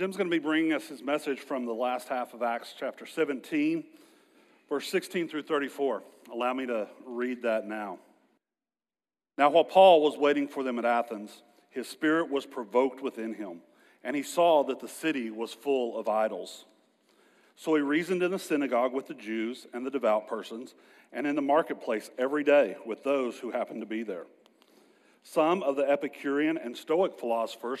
Jim's going to be bringing us his message from the last half of Acts chapter 17, verse 16 through 34. Allow me to read that now. Now, while Paul was waiting for them at Athens, his spirit was provoked within him, and he saw that the city was full of idols. So he reasoned in the synagogue with the Jews and the devout persons, and in the marketplace every day with those who happened to be there. Some of the Epicurean and Stoic philosophers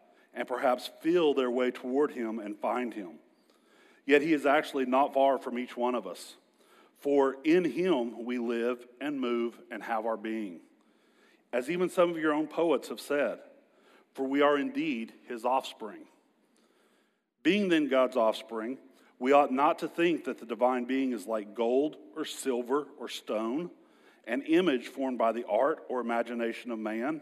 and perhaps feel their way toward him and find him. Yet he is actually not far from each one of us, for in him we live and move and have our being. As even some of your own poets have said, for we are indeed his offspring. Being then God's offspring, we ought not to think that the divine being is like gold or silver or stone, an image formed by the art or imagination of man.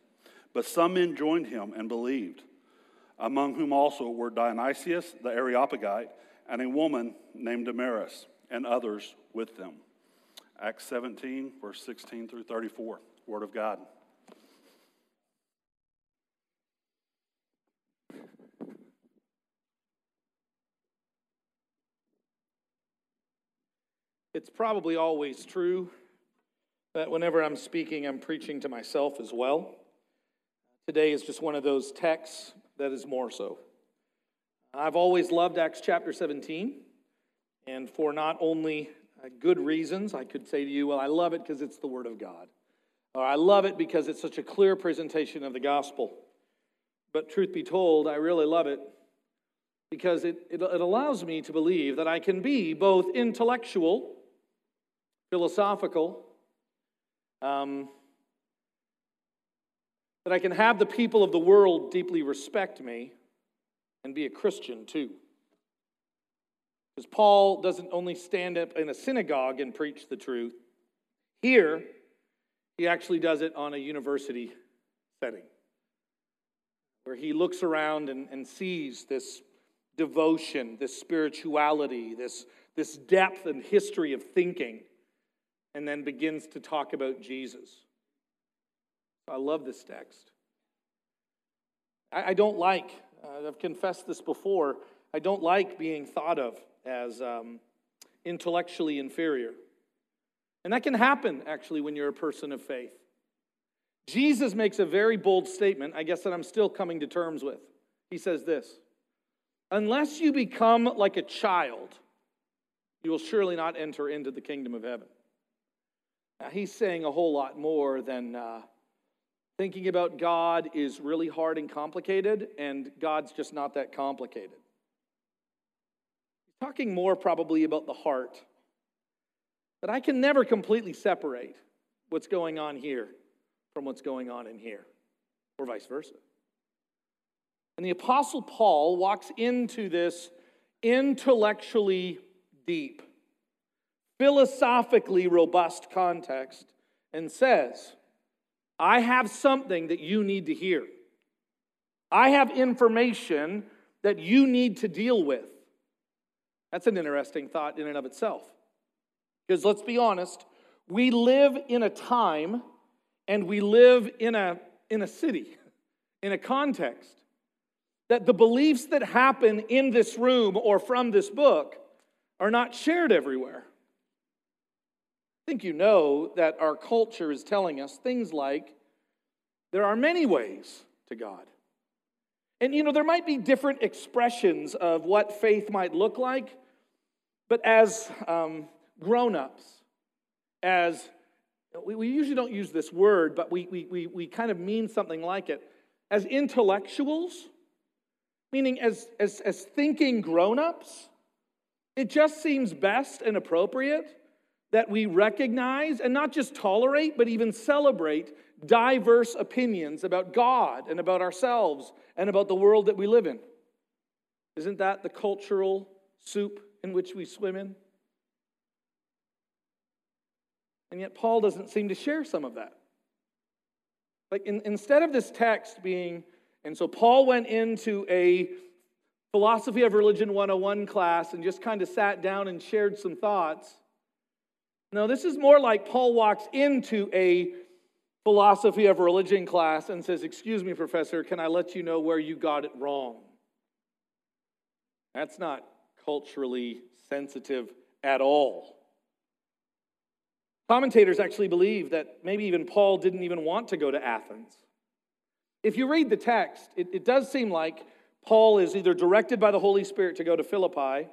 But some men joined him and believed, among whom also were Dionysius the Areopagite and a woman named Damaris, and others with them. Acts 17, verse 16 through 34, Word of God. It's probably always true that whenever I'm speaking, I'm preaching to myself as well. Today is just one of those texts that is more so. I've always loved Acts chapter 17, and for not only good reasons, I could say to you, well, I love it because it's the Word of God, or I love it because it's such a clear presentation of the gospel. But truth be told, I really love it because it allows me to believe that I can be both intellectual, philosophical, that I can have the people of the world deeply respect me and be a Christian too. Because Paul doesn't only stand up in a synagogue and preach the truth. Here, he actually does it on a university setting, where he looks around and sees this devotion, this spirituality, this depth and history of thinking, and then begins to talk about Jesus. I love this text. I don't like, I've confessed this before, I don't like being thought of as intellectually inferior. And that can happen, actually, when you're a person of faith. Jesus makes a very bold statement, I guess, that I'm still coming to terms with. He says this, "Unless you become like a child, you will surely not enter into the kingdom of heaven." Now, he's saying a whole lot more than Thinking about God is really hard and complicated, and God's just not that complicated. Talking more probably about the heart. But I can never completely separate what's going on here from what's going on in here, or vice versa. And the Apostle Paul walks into this intellectually deep, philosophically robust context and says, I have something that you need to hear. I have information that you need to deal with. That's an interesting thought in and of itself. Because let's be honest, we live in a time and we live in a city, in a context, that the beliefs that happen in this room or from this book are not shared everywhere. I think you know that our culture is telling us things like, there are many ways to God. And you know, there might be different expressions of what faith might look like, but as grown-ups, as we usually don't use this word, but we kind of mean something like it. As intellectuals, meaning as thinking grown-ups, it just seems best and appropriate that we recognize and not just tolerate, but even celebrate diverse opinions about God and about ourselves and about the world that we live in. Isn't that the cultural soup in which we swim in? And yet Paul doesn't seem to share some of that. Like instead of this text being, and so Paul went into a philosophy of religion 101 class and just kind of sat down and shared some thoughts. No, this is more like Paul walks into a philosophy of religion class and says, excuse me, professor, can I let you know where you got it wrong? That's not culturally sensitive at all. Commentators actually believe that maybe even Paul didn't even want to go to Athens. If you read the text, it does seem like Paul is either directed by the Holy Spirit to go to Philippi,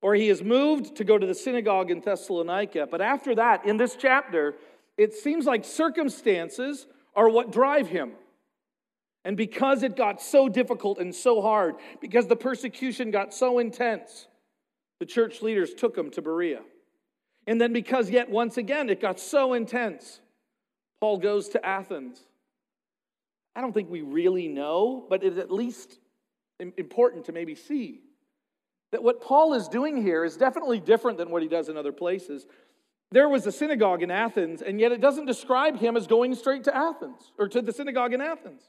or he is moved to go to the synagogue in Thessalonica. But after that, in this chapter, it seems like circumstances are what drive him. And because it got so difficult and so hard, because the persecution got so intense, the church leaders took him to Berea. And then because yet once again it got so intense, Paul goes to Athens. I don't think we really know, but it's at least important to maybe see that what Paul is doing here is definitely different than what he does in other places. There was a synagogue in Athens, and yet it doesn't describe him as going straight to Athens, or to the synagogue in Athens.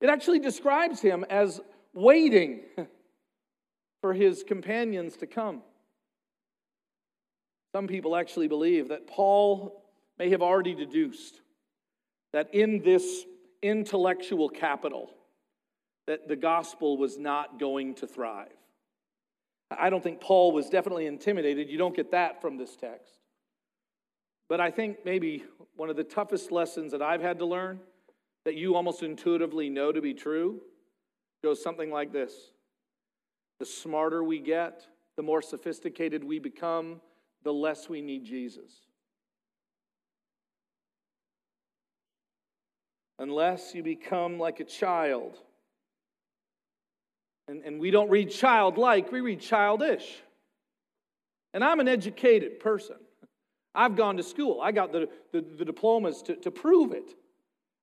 It actually describes him as waiting for his companions to come. Some people actually believe that Paul may have already deduced that in this intellectual capital, that the gospel was not going to thrive. I don't think Paul was definitely intimidated. You don't get that from this text. But I think maybe one of the toughest lessons that I've had to learn, that you almost intuitively know to be true, goes something like this. The smarter we get, the more sophisticated we become, the less we need Jesus. Unless you become like a child. And we don't read childlike, we read childish. And I'm an educated person. I've gone to school. I got the diplomas to prove it.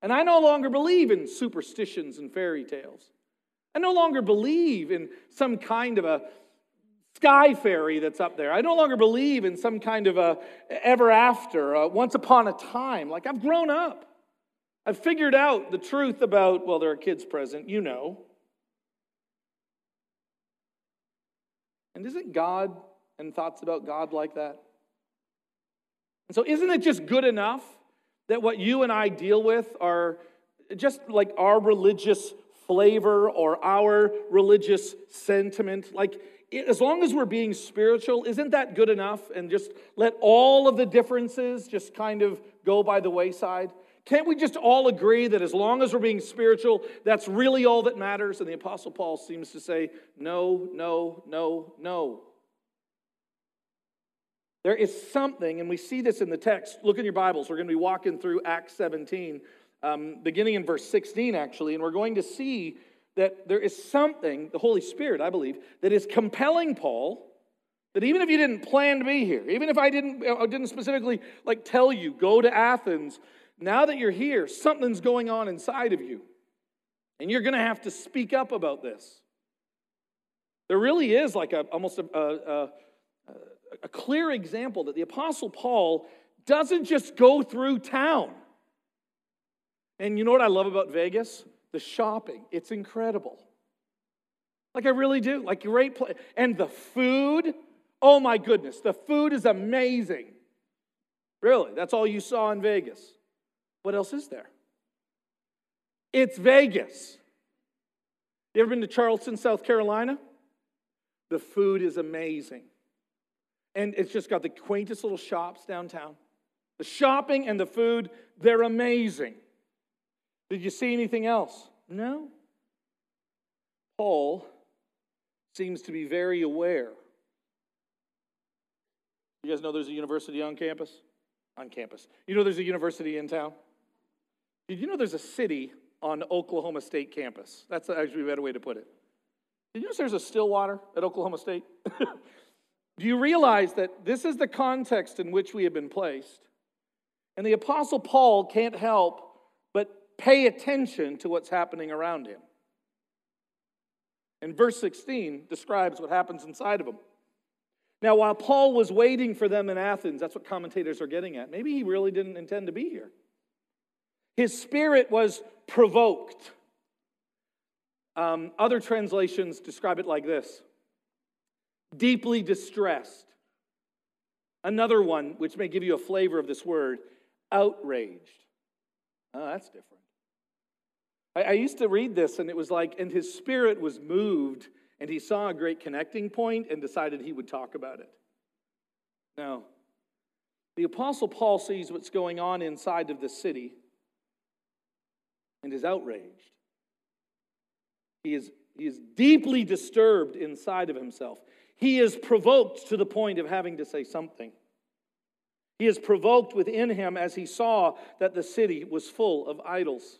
And I no longer believe in superstitions and fairy tales. I no longer believe in some kind of a sky fairy that's up there. I no longer believe in some kind of a ever after, a once upon a time. Like, I've grown up. I've figured out the truth about, well, there are kids present, you know. And isn't God and thoughts about God like that? And so isn't it just good enough that what you and I deal with are just like our religious flavor or our religious sentiment? Like, as long as we're being spiritual, isn't that good enough? And just let all of the differences just kind of go by the wayside? Can't we just all agree that as long as we're being spiritual, that's really all that matters? And the Apostle Paul seems to say, no, no, no, no. There is something, and we see this in the text. Look in your Bibles. We're going to be walking through Acts 17. beginning in verse 16, actually, and we're going to see that there is something, the Holy Spirit, I believe, that is compelling Paul, that even if you didn't plan to be here, even if I didn't specifically like tell you, go to Athens, now that you're here, something's going on inside of you, and you're going to have to speak up about this. There really is like almost a clear example that the Apostle Paul doesn't just go through town. And you know what I love about Vegas? The shopping. It's incredible. Like I really do. Like great place. And the food. Oh my goodness. The food is amazing. Really. That's all you saw in Vegas. What else is there? It's Vegas. You ever been to Charleston, South Carolina? The food is amazing. And it's just got the quaintest little shops downtown. The shopping and the food, they're amazing. Did you see anything else? No. Paul seems to be very aware. You guys know there's a university on campus? On campus. You know there's a university in town? Did you know there's a city on Oklahoma State campus? That's actually a better way to put it. Did you know there's a Stillwater at Oklahoma State? Do you realize that this is the context in which we have been placed? And the Apostle Paul can't help but pay attention to what's happening around him. And verse 16 describes what happens inside of him. Now, while Paul was waiting for them in Athens, that's what commentators are getting at. Maybe he really didn't intend to be here. His spirit was provoked. Other translations describe it like this. Deeply distressed. Another one, which may give you a flavor of this word, outraged. Oh, that's different. I used to read this, and it was like, and his spirit was moved, and he saw a great connecting point and decided he would talk about it. Now, the Apostle Paul sees what's going on inside of the city and is outraged. He is deeply disturbed inside of himself. He is provoked to the point of having to say something. He is provoked within him as he saw that the city was full of idols.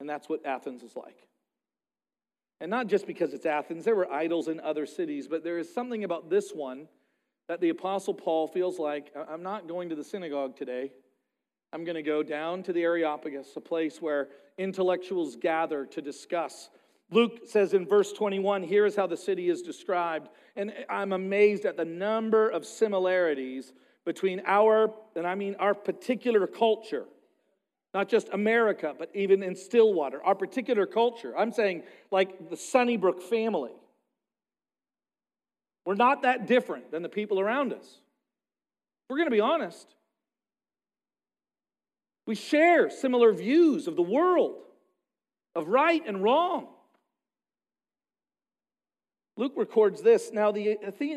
And that's what Athens is like. And not just because it's Athens. There were idols in other cities, but there is something about this one that the Apostle Paul feels like, I'm not going to the synagogue today. I'm going to go down to the Areopagus, a place where intellectuals gather to discuss. Luke says in verse 21, here is how the city is described. And I'm amazed at the number of similarities between our particular culture. Not just America, but even in Stillwater. Our particular culture. I'm saying like the Sunnybrook family. We're not that different than the people around us. We're going to be honest. We share similar views of the world, of right and wrong. Luke records this. Now,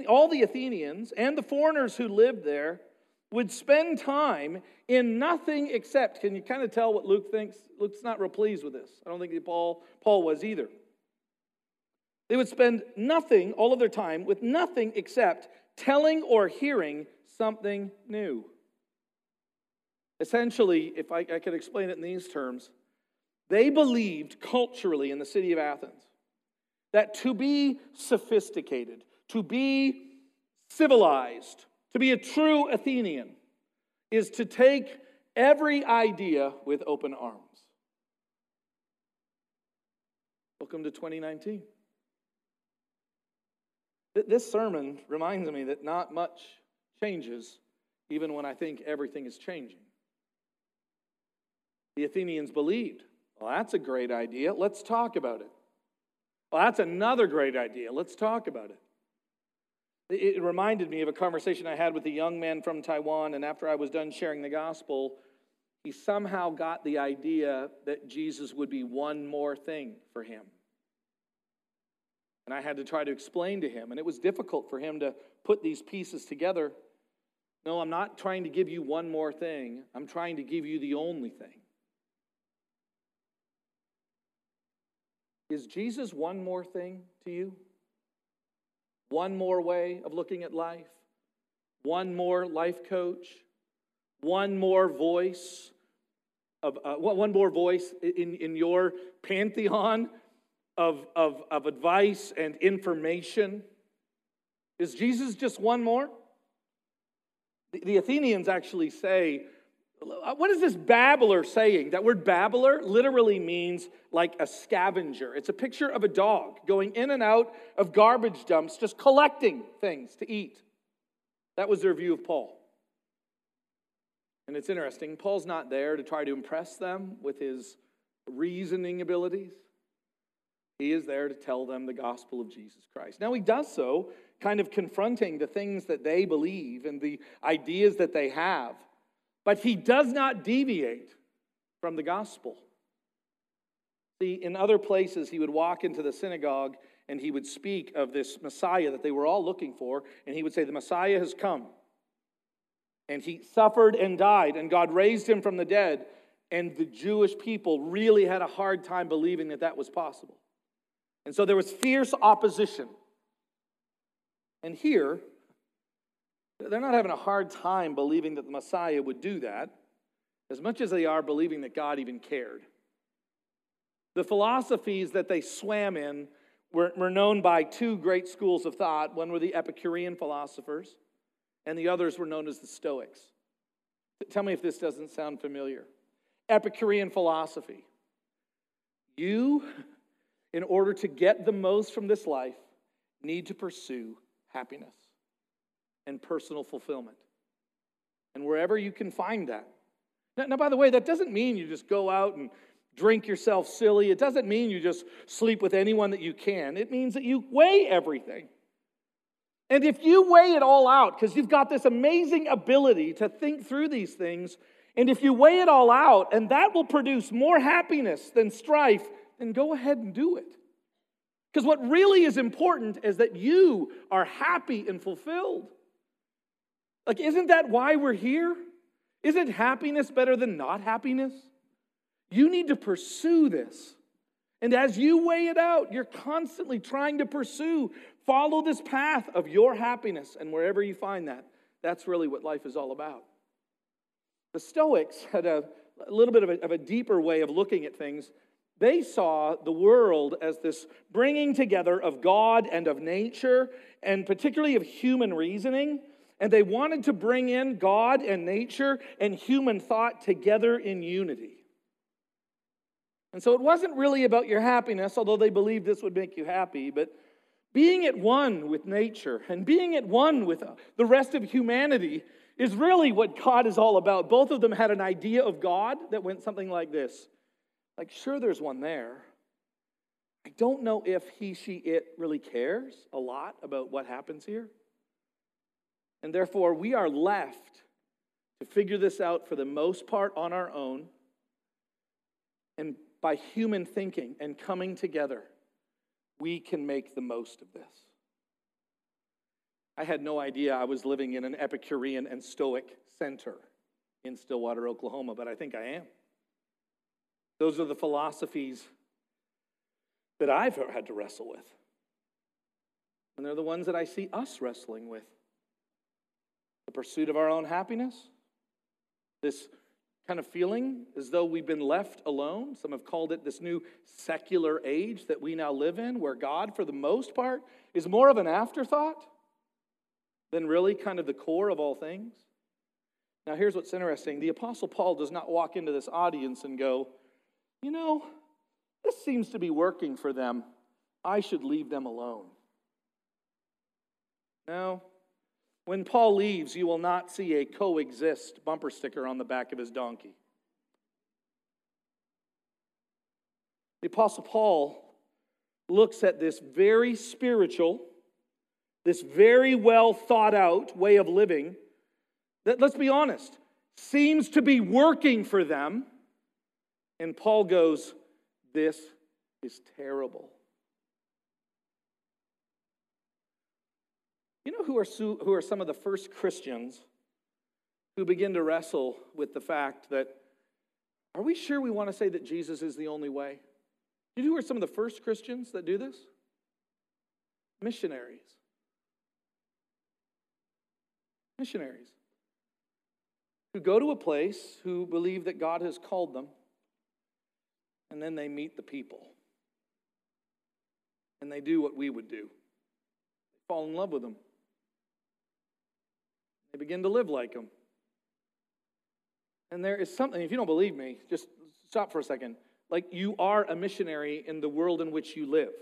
all the Athenians and the foreigners who lived there would spend time in nothing except, can you kind of tell what Luke thinks? Luke's not real pleased with this. I don't think Paul was either. They would spend nothing, all of their time, with nothing except telling or hearing something new. Essentially, if I could explain it in these terms, they believed culturally in the city of Athens that to be sophisticated, to be civilized, to be a true Athenian is to take every idea with open arms. Welcome to 2019. This sermon reminds me that not much changes even when I think everything is changing. The Athenians believed, well, that's a great idea. Let's talk about it. Well, that's another great idea. Let's talk about it. It reminded me of a conversation I had with a young man from Taiwan, and after I was done sharing the gospel, he somehow got the idea that Jesus would be one more thing for him. And I had to try to explain to him, and it was difficult for him to put these pieces together. No, I'm not trying to give you one more thing. I'm trying to give you the only thing. Is Jesus one more thing to you? One more way of looking at life? One more life coach? One more voice of one more voice in your pantheon of advice and information? Is Jesus just one more? The Athenians actually say, what is this babbler saying? That word babbler literally means like a scavenger. It's a picture of a dog going in and out of garbage dumps, just collecting things to eat. That was their view of Paul. And it's interesting, Paul's not there to try to impress them with his reasoning abilities. He is there to tell them the gospel of Jesus Christ. Now he does so, kind of confronting the things that they believe and the ideas that they have. But he does not deviate from the gospel. See, in other places, he would walk into the synagogue and he would speak of this Messiah that they were all looking for. And he would say, the Messiah has come. And he suffered and died, and God raised him from the dead. And the Jewish people really had a hard time believing that that was possible. And so there was fierce opposition. And here, they're not having a hard time believing that the Messiah would do that, as much as they are believing that God even cared. The philosophies that they swam in were known by two great schools of thought. One were the Epicurean philosophers, and the others were known as the Stoics. Tell me if this doesn't sound familiar. Epicurean philosophy. You, in order to get the most from this life, need to pursue happiness and personal fulfillment. And wherever you can find that. Now, by the way, that doesn't mean you just go out and drink yourself silly. It doesn't mean you just sleep with anyone that you can. It means that you weigh everything. And if you weigh it all out, because you've got this amazing ability to think through these things, and if you weigh it all out, and that will produce more happiness than strife, then go ahead and do it. Because what really is important is that you are happy and fulfilled. Like, isn't that why we're here? Isn't happiness better than not happiness? You need to pursue this. And as you weigh it out, you're constantly trying to pursue, follow this path of your happiness. And wherever you find that, that's really what life is all about. The Stoics had a little bit of a deeper way of looking at things. They saw the world as this bringing together of God and of nature, and particularly of human reasoning. And they wanted to bring in God and nature and human thought together in unity. And so it wasn't really about your happiness, although they believed this would make you happy, but being at one with nature and being at one with the rest of humanity is really what God is all about. Both of them had an idea of God that went something like this. Like, sure, there's one there. I don't know if he, she, it really cares a lot about what happens here. And therefore, we are left to figure this out for the most part on our own and by human thinking and coming together. We can make the most of this. I had no idea I was living in an Epicurean and Stoic center in Stillwater, Oklahoma, but I think I am. Those are the philosophies that I've had to wrestle with. And they're the ones that I see us wrestling with. The pursuit of our own happiness. This kind of feeling as though we've been left alone. Some have called it this new secular age that we now live in, where God, for the most part, is more of an afterthought than really kind of the core of all things. Now, here's what's interesting. The Apostle Paul does not walk into this audience and go, you know, this seems to be working for them. I should leave them alone. No. When Paul leaves, you will not see a coexist bumper sticker on the back of his donkey. The Apostle Paul looks at this very spiritual, this very well thought out way of living that, let's be honest, seems to be working for them. And Paul goes, this is terrible. You know who are some of the first Christians who begin to wrestle with the fact that, are we sure we want to say that Jesus is the only way? You know who are some of the first Christians that do this? Missionaries. Missionaries who go to a place, who believe that God has called them, and then they meet the people. And they do what we would do. They fall in love with them. They begin to live like them. And there is something, if you don't believe me, just stop for a second. Like, you are a missionary in the world in which you live.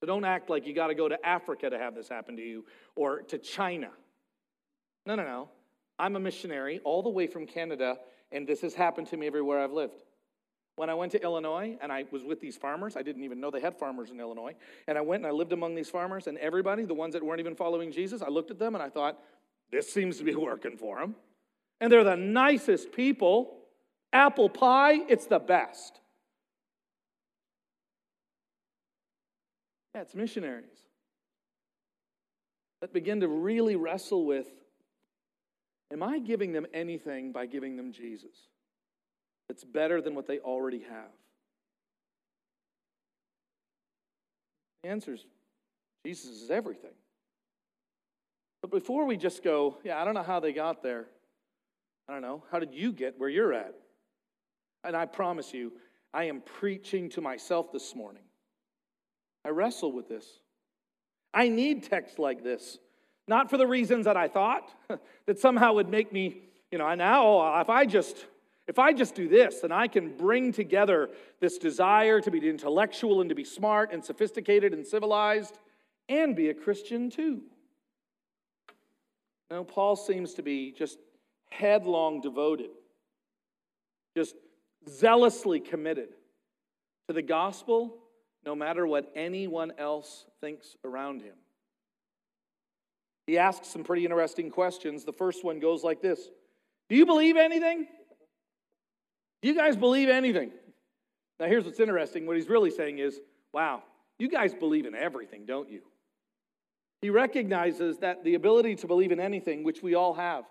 So don't act like you got to go to Africa to have this happen to you, or to China. No, no, no. I'm a missionary all the way from Canada, and this has happened to me everywhere I've lived. When I went to Illinois, and I was with these farmers, I didn't even know they had farmers in Illinois, and I went and I lived among these farmers, and everybody, the ones that weren't even following Jesus, I looked at them and I thought, this seems to be working for them. And they're the nicest people. Apple pie, it's the best. That's missionaries that begin to really wrestle with, am I giving them anything by giving them Jesus that's better than what they already have? The answer is, Jesus is everything. But before we just go, yeah, I don't know how they got there. I don't know. How did you get where you're at? And I promise you, I am preaching to myself this morning. I wrestle with this. I need texts like this. Not for the reasons that I thought, that somehow would make me, you know, now if I just do this, then I can bring together this desire to be intellectual and to be smart and sophisticated and civilized and be a Christian too. Now, Paul seems to be just headlong devoted, just zealously committed to the gospel, no matter what anyone else thinks around him. He asks some pretty interesting questions. The first one goes like this. Do you believe anything? Do you guys believe anything? Now here's what's interesting. What he's really saying is, wow, you guys believe in everything, don't you? He recognizes that the ability to believe in anything, which we all have,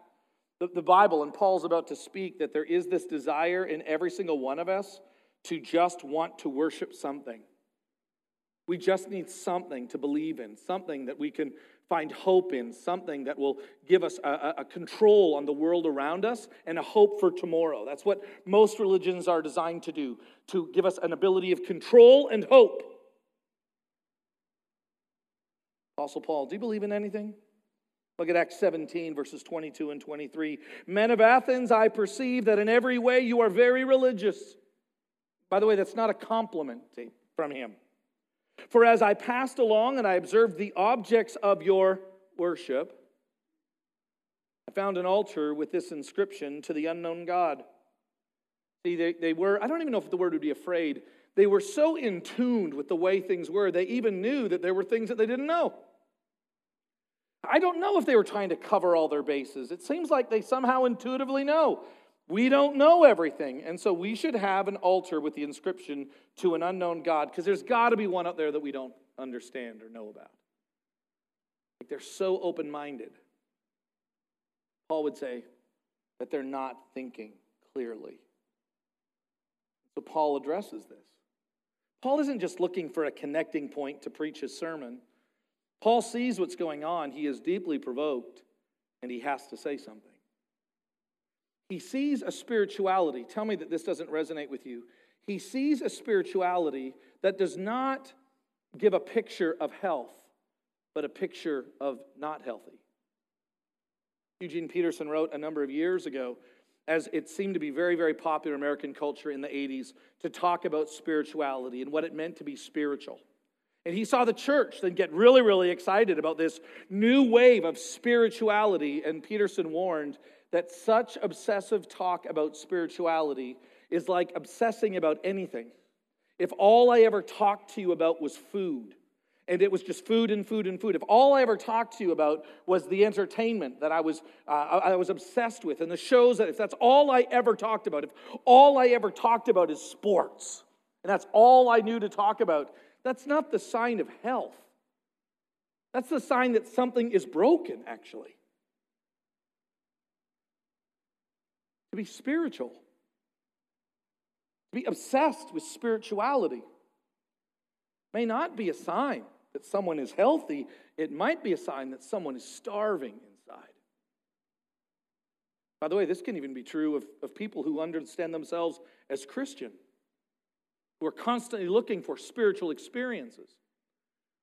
the Bible, and Paul's about to speak, that there is this desire in every single one of us to just want to worship something. We just need something to believe in, something that we can find hope in, something that will give us a control on the world around us and a hope for tomorrow. That's what most religions are designed to do, to give us an ability of control and hope. Apostle Paul, do you believe in anything? Look at Acts 17, verses 22 and 23. Men of Athens, I perceive that in every way you are very religious. By the way, that's not a compliment from him. For as I passed along and I observed the objects of your worship, I found an altar with this inscription, to the unknown God. See, they were, I don't even know if the word would be afraid. They were so in tune with the way things were, they even knew that there were things that they didn't know. I don't know if they were trying to cover all their bases. It seems like they somehow intuitively know. We don't know everything. And so we should have an altar with the inscription, to an unknown God, because there's got to be one out there that we don't understand or know about. Like, they're so open-minded. Paul would say that they're not thinking clearly. So Paul addresses this. Paul isn't just looking for a connecting point to preach his sermon. Paul sees what's going on. He is deeply provoked, and he has to say something. He sees a spirituality. Tell me that this doesn't resonate with you. He sees a spirituality that does not give a picture of health, but a picture of not healthy. Eugene Peterson wrote a number of years ago, as it seemed to be very, very popular in American culture in the 80s, to talk about spirituality and what it meant to be spiritual. And he saw the church then get really, really excited about this new wave of spirituality. And Peterson warned that such obsessive talk about spirituality is like obsessing about anything. If all I ever talked to you about was food, and it was just food and food and food, if all I ever talked to you about was the entertainment that I was obsessed with, and the shows, that if that's all I ever talked about, if all I ever talked about is sports, and that's all I knew to talk about, that's not the sign of health. That's the sign that something is broken, actually. To be spiritual, to be obsessed with spirituality, may not be a sign that someone is healthy. It might be a sign that someone is starving inside. By the way, this can even be true of people who understand themselves as Christian. who are constantly looking for spiritual experiences,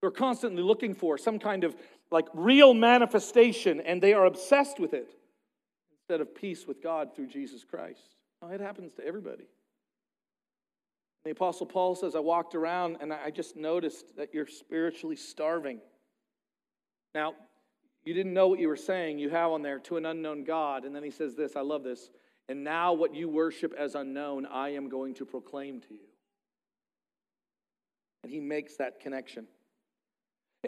who are constantly looking for some kind of like real manifestation, and they are obsessed with it instead of peace with God through Jesus Christ. Now, it happens to everybody. The Apostle Paul says, I walked around and I just noticed that you're spiritually starving. Now, you didn't know what you were saying. You have on there, to an unknown God. And then he says this, I love this. And now what you worship as unknown, I am going to proclaim to you. And he makes that connection.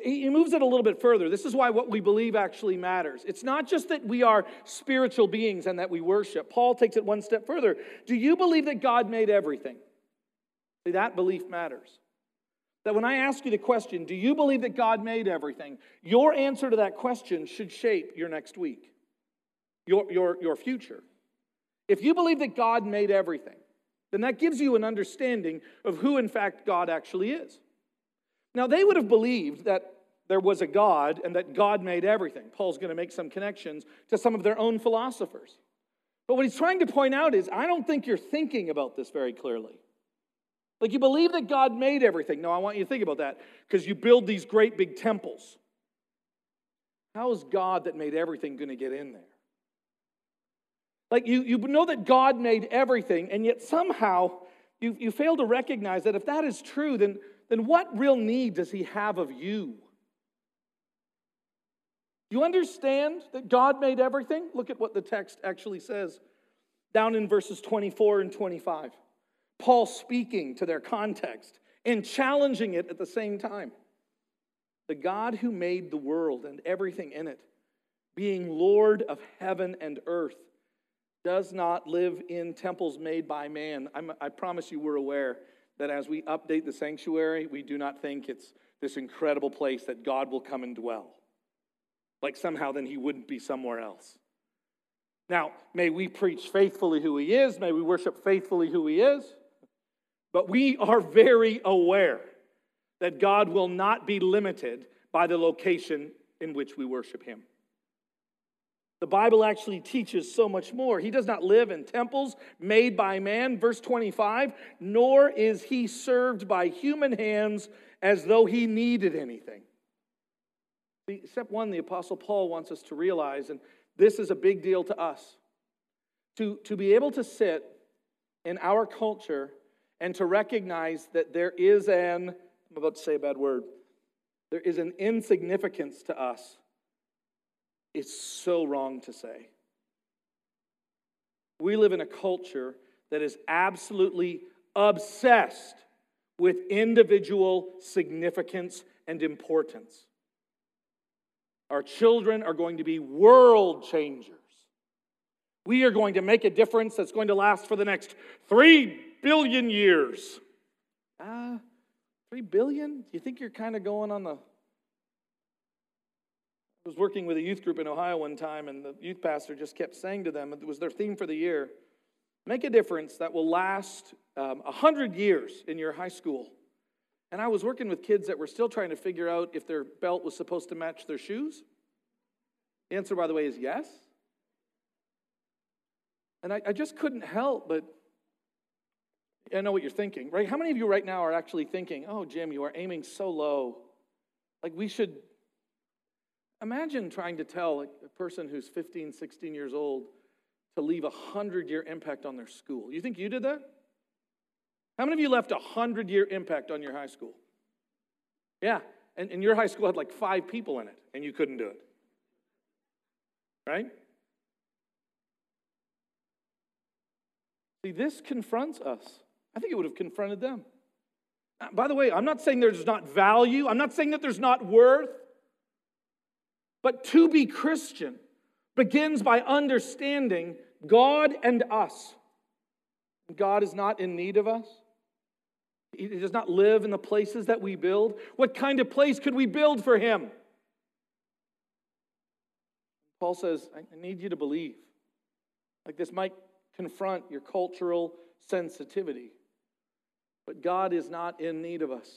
He moves it a little bit further. This is why what we believe actually matters. It's not just that we are spiritual beings and that we worship. Paul takes it one step further. Do you believe that God made everything? See, that belief matters. That when I ask you the question, do you believe that God made everything? Your answer to that question should shape your next week, your future. If you believe that God made everything, then that gives you an understanding of who, in fact, God actually is. Now, they would have believed that there was a God and that God made everything. Paul's going to make some connections to some of their own philosophers. But what he's trying to point out is, I don't think you're thinking about this very clearly. Like, you believe that God made everything. No, I want you to think about that, because you build these great big temples. How is God that made everything going to get in there? Like, you know that God made everything, and yet somehow you fail to recognize that if that is true, then what real need does he have of you? You understand that God made everything? Look at what the text actually says down in verses 24 and 25. Paul speaking to their context and challenging it at the same time. The God who made the world and everything in it, being Lord of heaven and earth, does not live in temples made by man. I promise you we're aware that as we update the sanctuary, we do not think it's this incredible place that God will come and dwell. Like somehow then he wouldn't be somewhere else. Now, may we preach faithfully who he is. May we worship faithfully who he is. But we are very aware that God will not be limited by the location in which we worship him. The Bible actually teaches so much more. He does not live in temples made by man, verse 25, nor is he served by human hands as though he needed anything. Step one, the Apostle Paul wants us to realize, and this is a big deal to us, to be able to sit in our culture and to recognize that there is I'm about to say a bad word, there is an insignificance to us. It's so wrong to say. We live in a culture that is absolutely obsessed with individual significance and importance. Our children are going to be world changers. We are going to make a difference that's going to last for the next 3 billion years. 3 billion? You think you're kind of going on the... I was working with a youth group in Ohio one time, and the youth pastor just kept saying to them, it was their theme for the year, make a difference that will last 100 years in your high school. And I was working with kids that were still trying to figure out if their belt was supposed to match their shoes. The answer, by the way, is yes. And I just couldn't help, but I know what you're thinking, right? How many of you right now are actually thinking, oh, Jim, you are aiming so low. Like, we should imagine trying to tell a person who's 15, 16 years old to leave a 100-year impact on their school. You think you did that? How many of you left a 100-year impact on your high school? Yeah, and your high school had like 5 people in it, and you couldn't do it. Right? See, this confronts us. I think it would have confronted them. By the way, I'm not saying there's not value. I'm not saying that there's not worth. But to be Christian begins by understanding God and us. God is not in need of us. He does not live in the places that we build. What kind of place could we build for him? Paul says, I need you to believe. Like, this might confront your cultural sensitivity, but God is not in need of us.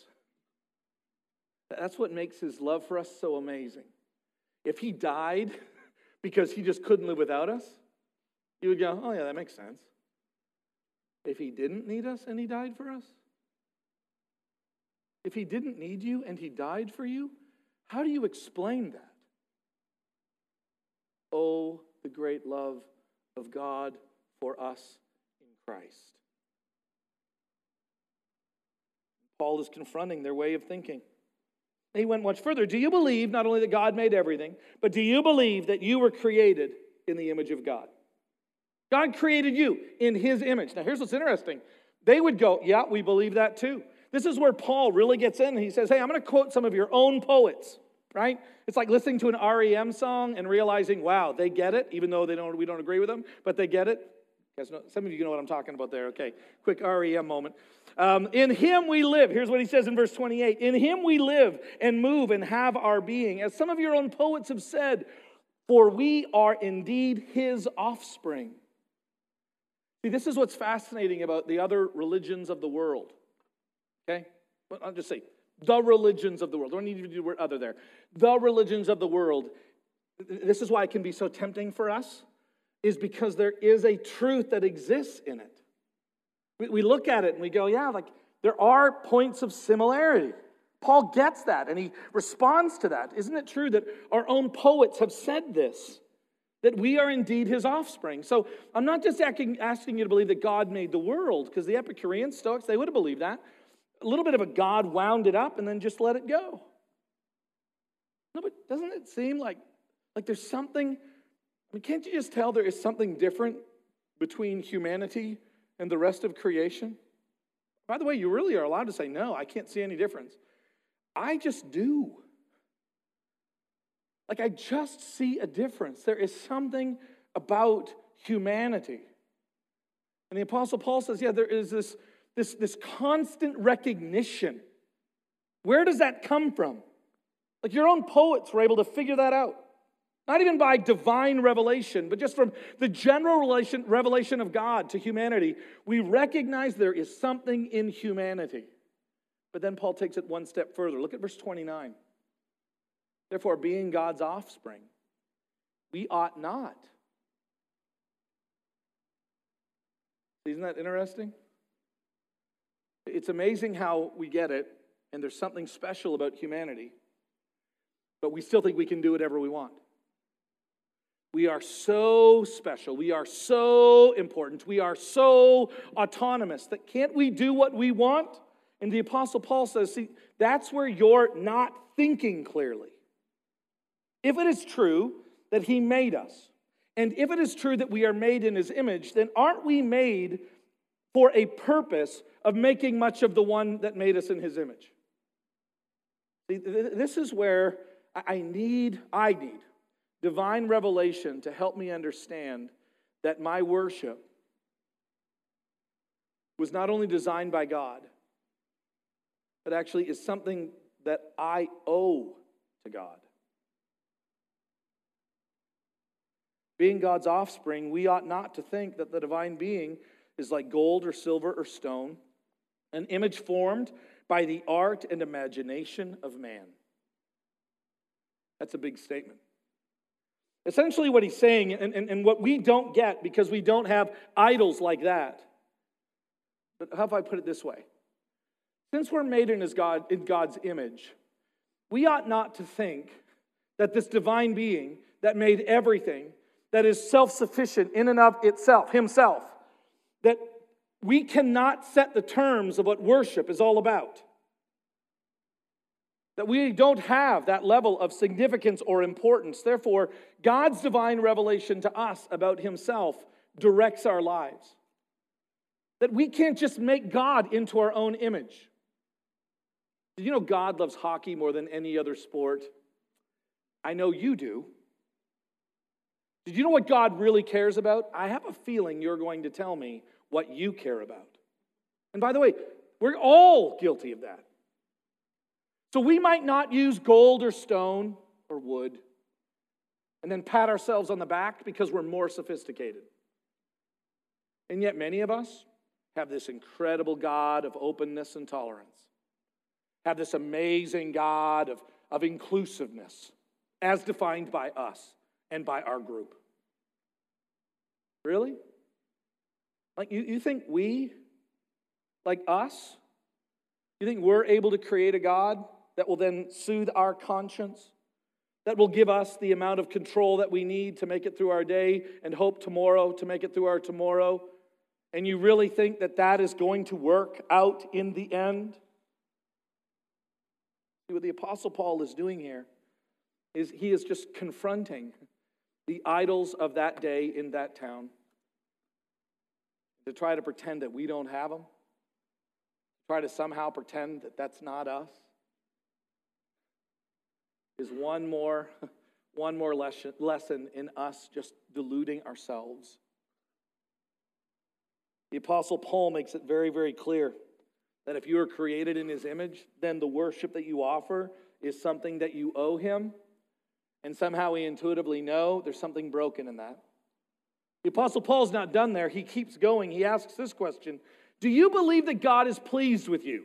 That's what makes his love for us so amazing. If he died because he just couldn't live without us, you would go, oh yeah, that makes sense. If he didn't need us and he died for us, If he didn't need you and he died for you, how do you explain that? Oh, the great love of God for us in Christ. Paul is confronting their way of thinking. He went much further. Do you believe not only that God made everything, but do you believe that you were created in the image of God? God created you in his image. Now, here's what's interesting. They would go, yeah, we believe that too. This is where Paul really gets in. He says, hey, I'm going to quote some of your own poets, right? It's like listening to an REM song and realizing, wow, they get it, even though we don't agree with them, but they get it. Some of you know what I'm talking about there. Okay, quick REM moment. In him we live. Here's what he says in verse 28. In him we live and move and have our being. As some of your own poets have said, for we are indeed his offspring. See, this is what's fascinating about the other religions of the world. Okay? But I'll just say, the religions of the world. Don't need to do the word other there. The religions of the world. This is why it can be so tempting for us, is because there is a truth that exists in it. We look at it and we go, yeah, like there are points of similarity. Paul gets that and he responds to that. Isn't it true that our own poets have said this, that we are indeed his offspring? So I'm not just asking you to believe that God made the world, because the Epicurean Stoics, they would have believed that. A little bit of a God wound it up and then just let it go. No, but doesn't it seem like there's something... I mean, can't you just tell there is something different between humanity and the rest of creation? By the way, you really are allowed to say, no, I can't see any difference. I just do. Like, I just see a difference. There is something about humanity. And the Apostle Paul says, yeah, there is this constant recognition. Where does that come from? Like, your own poets were able to figure that out. Not even by divine revelation, but just from the general revelation of God to humanity, we recognize there is something in humanity. But then Paul takes it one step further. Look at verse 29. Therefore, being God's offspring, we ought not. Isn't that interesting? It's amazing how we get it, and there's something special about humanity, but we still think we can do whatever we want. We are so special. We are so important. We are so autonomous that can't we do what we want? And the Apostle Paul says, see, that's where you're not thinking clearly. If it is true that he made us, and if it is true that we are made in his image, then aren't we made for a purpose of making much of the one that made us in his image? See, this is where I need divine revelation to help me understand that my worship was not only designed by God, but actually is something that I owe to God. Being God's offspring, we ought not to think that the divine being is like gold or silver or stone, an image formed by the art and imagination of man. That's a big statement. Essentially what he's saying, and what we don't get because we don't have idols like that. But how if I put it this way? Since we're made in God's image, we ought not to think that this divine being that made everything, that is self-sufficient in and of himself, that we cannot set the terms of what worship is all about. That we don't have that level of significance or importance. Therefore, God's divine revelation to us about himself directs our lives. That we can't just make God into our own image. Did you know God loves hockey more than any other sport? I know you do. Did you know what God really cares about? I have a feeling you're going to tell me what you care about. And by the way, we're all guilty of that. So we might not use gold or stone or wood and then pat ourselves on the back because we're more sophisticated. And yet many of us have this incredible God of openness and tolerance, have this amazing God of inclusiveness as defined by us and by our group. Really? Like you think we, like us, You think we're able to create a God that will then soothe our conscience? That will give us the amount of control that we need to make it through our day and hope tomorrow to make it through our tomorrow? And you really think that that is going to work out in the end? See, what the Apostle Paul is doing here is he is just confronting the idols of that day in that town. To try to pretend that we don't have them. Try to somehow pretend that that's not us. Is one more lesson in us just deluding ourselves. The Apostle Paul makes it very, very clear that if you are created in his image, then the worship that you offer is something that you owe him. And somehow we intuitively know there's something broken in that. The Apostle Paul's not done there. He keeps going. He asks this question: do you believe that God is pleased with you?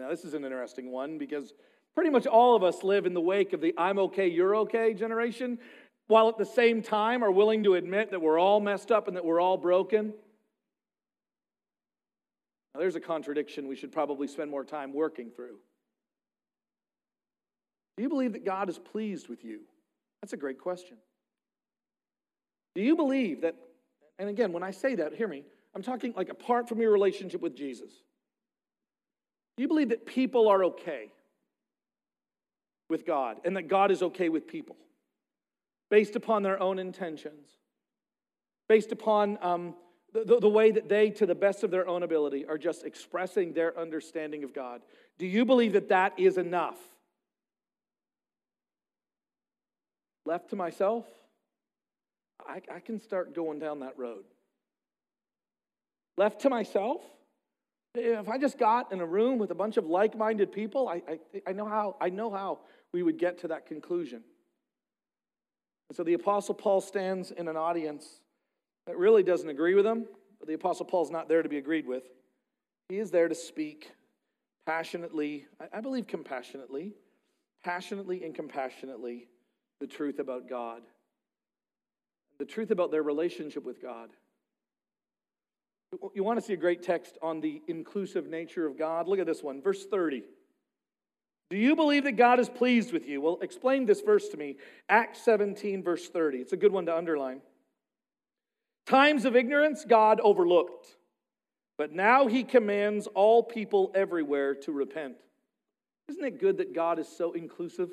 Now, this is an interesting one because pretty much all of us live in the wake of the I'm okay, you're okay generation, while at the same time are willing to admit that we're all messed up and that we're all broken. Now, there's a contradiction we should probably spend more time working through. Do you believe that God is pleased with you? That's a great question. Do you believe that, and again, when I say that, hear me, I'm talking like apart from your relationship with Jesus. Do you believe that people are okay with God and that God is okay with people based upon their own intentions, based upon the way that they, to the best of their own ability, are just expressing their understanding of God? Do you believe that that is enough? Left to myself, I can start going down that road. Left to myself, if I just got in a room with a bunch of like-minded people, I know how we would get to that conclusion. And so the Apostle Paul stands in an audience that really doesn't agree with him, but the Apostle Paul's not there to be agreed with. He is there to speak passionately, I believe compassionately, passionately and compassionately, the truth about God. The truth about their relationship with God. You want to see a great text on the inclusive nature of God? Look at this one, verse 30. Do you believe that God is pleased with you? Well, explain this verse to me. Acts 17, verse 30. It's a good one to underline. Times of ignorance God overlooked, but now he commands all people everywhere to repent. Isn't it good that God is so inclusive?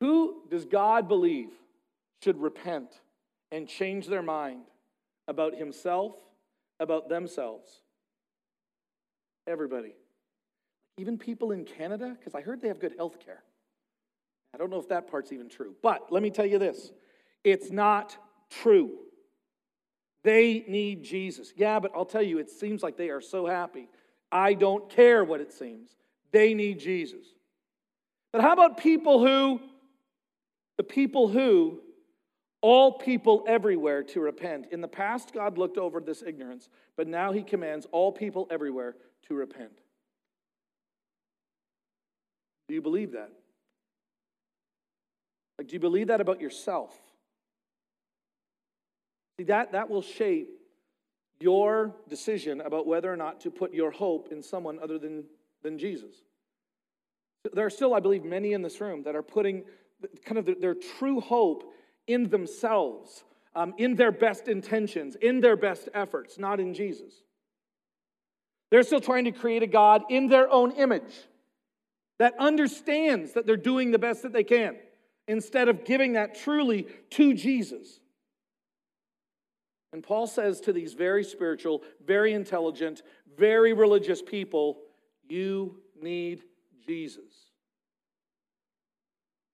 Who does God believe should repent and change their mind about himself, about themselves? Everybody. Even people in Canada, because I heard they have good health care. I don't know if that part's even true. But let me tell you this. It's not true. They need Jesus. Yeah, but I'll tell you, it seems like they are so happy. I don't care what it seems. They need Jesus. But how about the people who, all people everywhere to repent? In the past, God looked over this ignorance, but now he commands all people everywhere to repent. Do you believe that? Like, do you believe that about yourself? See, that will shape your decision about whether or not to put your hope in someone other than Jesus. There are still, I believe, many in this room that are putting kind of their true hope in themselves, in their best intentions, in their best efforts, not in Jesus. They're still trying to create a God in their own image that understands that they're doing the best that they can instead of giving that truly to Jesus. And Paul says to these very spiritual, very intelligent, very religious people, you need Jesus.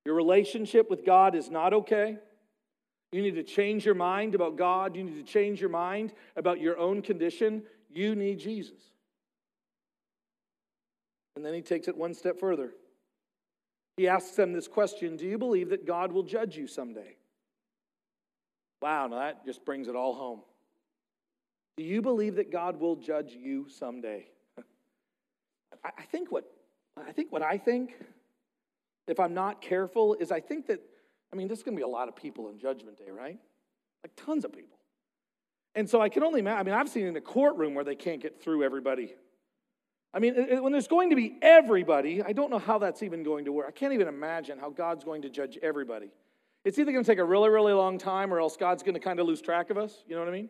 Your relationship with God is not okay. You need to change your mind about God. You need to change your mind about your own condition. You need Jesus. And then he takes it one step further. He asks them this question: do you believe that God will judge you someday? Wow, now that just brings it all home. Do you believe that God will judge you someday? I think if I'm not careful, is I think that, I mean, there's going to be a lot of people in Judgment Day, right? Like tons of people. And so I can only imagine, I mean, I've seen in a courtroom where they can't get through everybody. I mean, when there's going to be everybody, I don't know how that's even going to work. I can't even imagine how God's going to judge everybody. It's either going to take a really, really long time or else God's going to kind of lose track of us. You know what I mean?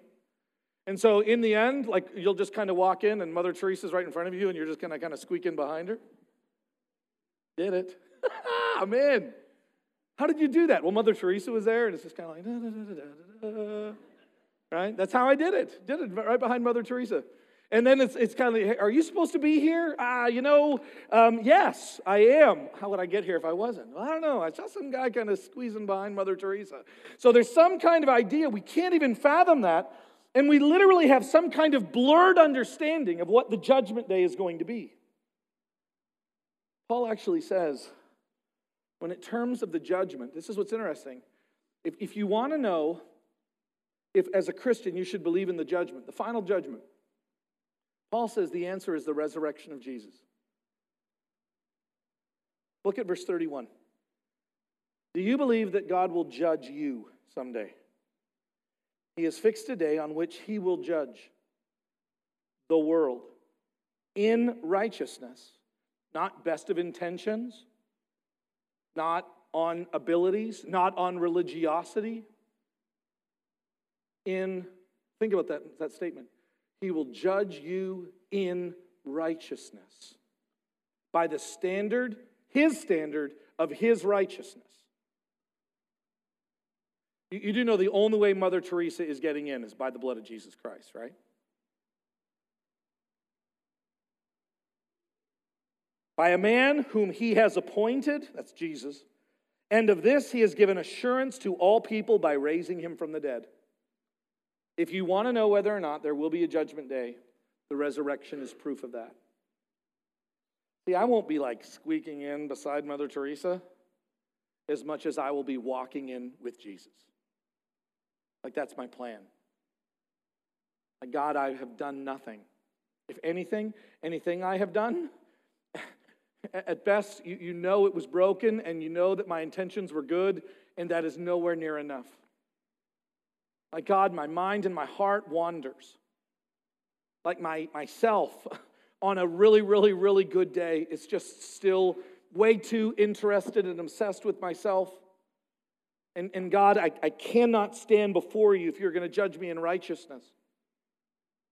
And so in the end, like, you'll just kind of walk in and Mother Teresa's right in front of you and you're just going to kind of squeak in behind her. Did it. I'm in. How did you do that? Well, Mother Teresa was there and it's just kind of like, da, da, da, da, da, da. Right? That's how I did it. Did it right behind Mother Teresa. And then it's kind of like, are you supposed to be here? Yes, I am. How would I get here if I wasn't? Well, I don't know. I saw some guy kind of squeezing behind Mother Teresa. So there's some kind of idea. We can't even fathom that. And we literally have some kind of blurred understanding of what the judgment day is going to be. Paul actually says, when in terms of the judgment, this is what's interesting. If you want to know if, as a Christian, you should believe in the judgment, the final judgment, Paul says the answer is the resurrection of Jesus. Look at verse 31. Do you believe that God will judge you someday? He has fixed a day on which he will judge the world in righteousness, not best of intentions, not on abilities, not on religiosity. Think about that statement. He will judge you in righteousness by the standard, his standard of his righteousness. You do know the only way Mother Teresa is getting in is by the blood of Jesus Christ, right? By a man whom he has appointed, that's Jesus, and of this he has given assurance to all people by raising him from the dead. If you want to know whether or not there will be a judgment day, the resurrection is proof of that. See, I won't be like squeaking in beside Mother Teresa as much as I will be walking in with Jesus. Like, that's my plan. Like, God, I have done nothing. If anything I have done, at best, you know it was broken and you know that my intentions were good, and that is nowhere near enough. Like, God, my mind and my heart wanders. Like, myself on a really, really, really good day is just still way too interested and obsessed with myself. And God, I cannot stand before you if you're going to judge me in righteousness.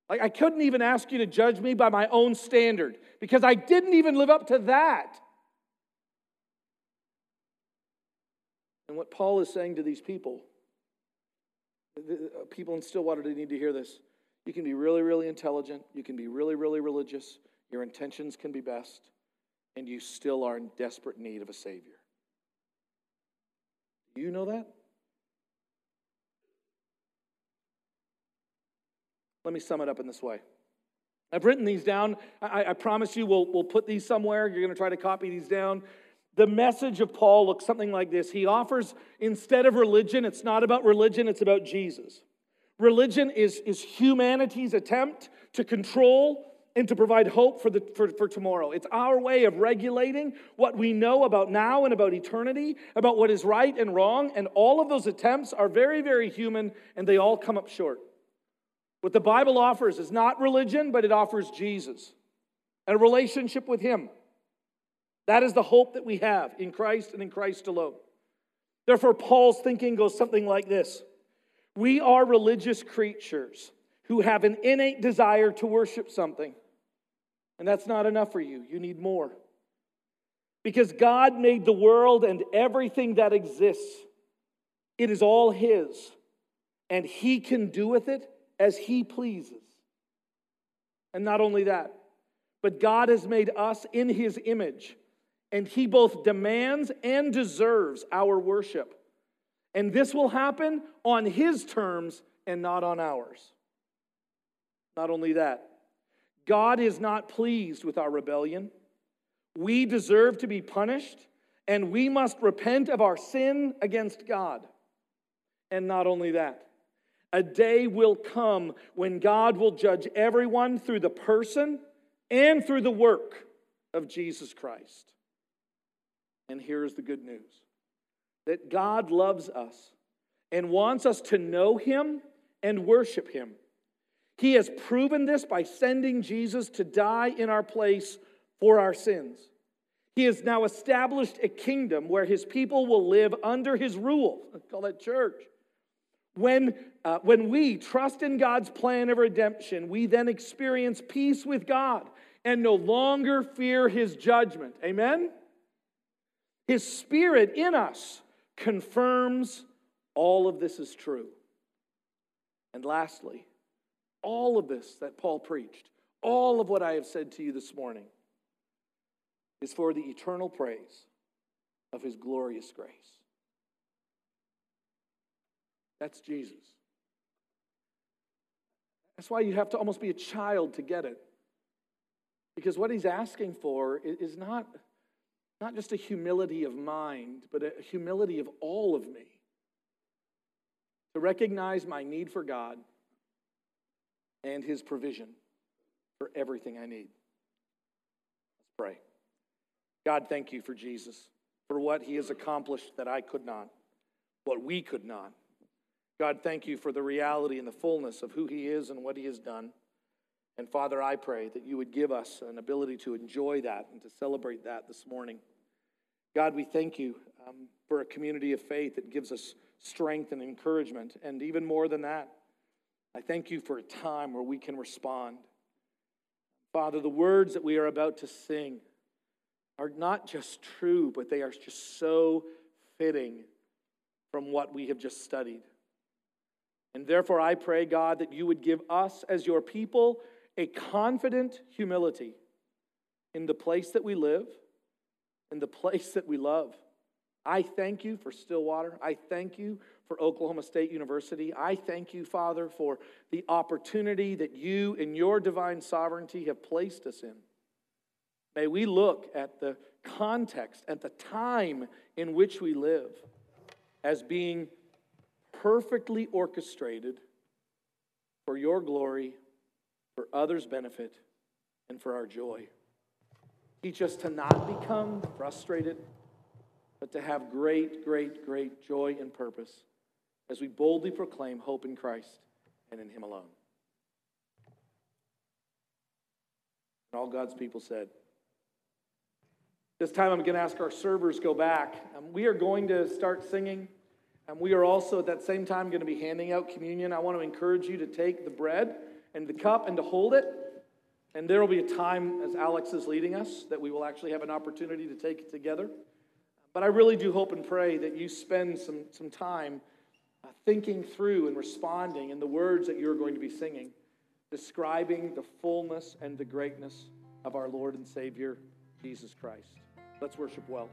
Like, I couldn't even ask you to judge me by my own standard because I didn't even live up to that. And what Paul is saying to these people in Stillwater, they need to hear this. You can be really, really intelligent. You can be really, really religious. Your intentions can be best. And you still are in desperate need of a Savior. Do you know that? Let me sum it up in this way. I've written these down. I promise you we'll put these somewhere. You're going to try to copy these down. The message of Paul looks something like this. He offers, instead of religion, it's not about religion, it's about Jesus. Religion is humanity's attempt to control and to provide hope for tomorrow. It's our way of regulating what we know about now and about eternity, about what is right and wrong, and all of those attempts are very, very human, and they all come up short. What the Bible offers is not religion, but it offers Jesus and a relationship with him. That is the hope that we have in Christ and in Christ alone. Therefore, Paul's thinking goes something like this. We are religious creatures who have an innate desire to worship something. And that's not enough for you. You need more. Because God made the world and everything that exists. It is all his. And he can do with it as he pleases. And not only that, but God has made us in his image. And he both demands and deserves our worship. And this will happen on his terms and not on ours. Not only that, God is not pleased with our rebellion. We deserve to be punished, and we must repent of our sin against God. And not only that, a day will come when God will judge everyone through the person and through the work of Jesus Christ. And here is the good news, that God loves us and wants us to know him and worship him He has proven this by sending Jesus to die in our place for our sins. He has now established a kingdom where his people will live under his rule. I call that church. When we trust in God's plan of redemption, we then experience peace with God and no longer fear his judgment. Amen? His Spirit in us confirms all of this is true. And lastly, all of this that Paul preached, all of what I have said to you this morning, is for the eternal praise of his glorious grace. That's Jesus. That's why you have to almost be a child to get it. Because what he's asking for is not just a humility of mind, but a humility of all of me. To recognize my need for God and his provision for everything I need. Let's pray. God, thank you for Jesus, for what he has accomplished that I could not, what we could not. God, thank you for the reality and the fullness of who he is and what he has done. And Father, I pray that you would give us an ability to enjoy that and to celebrate that this morning. God, we thank you for a community of faith that gives us strength and encouragement. And even more than that, I thank you for a time where we can respond. Father, the words that we are about to sing are not just true, but they are just so fitting from what we have just studied. And therefore, I pray, God, that you would give us as your people a confident humility in the place that we live, in the place that we love. I thank you for Stillwater. I thank you for Oklahoma State University. I thank you, Father, for the opportunity that you in your divine sovereignty have placed us in. May we look at the context, at the time in which we live, as being perfectly orchestrated for your glory, for others' benefit, and for our joy. Teach us to not become frustrated, but to have great joy and purpose as we boldly proclaim hope in Christ and in him alone. And all God's people said, this time I'm going to ask our servers go back. We are going to start singing. And we are also at that same time going to be handing out communion. I want to encourage you to take the bread and the cup and to hold it. And there will be a time, as Alex is leading us, that we will actually have an opportunity to take it together. But I really do hope and pray that you spend some time thinking through and responding in the words that you're going to be singing, describing the fullness and the greatness of our Lord and Savior, Jesus Christ. Let's worship well.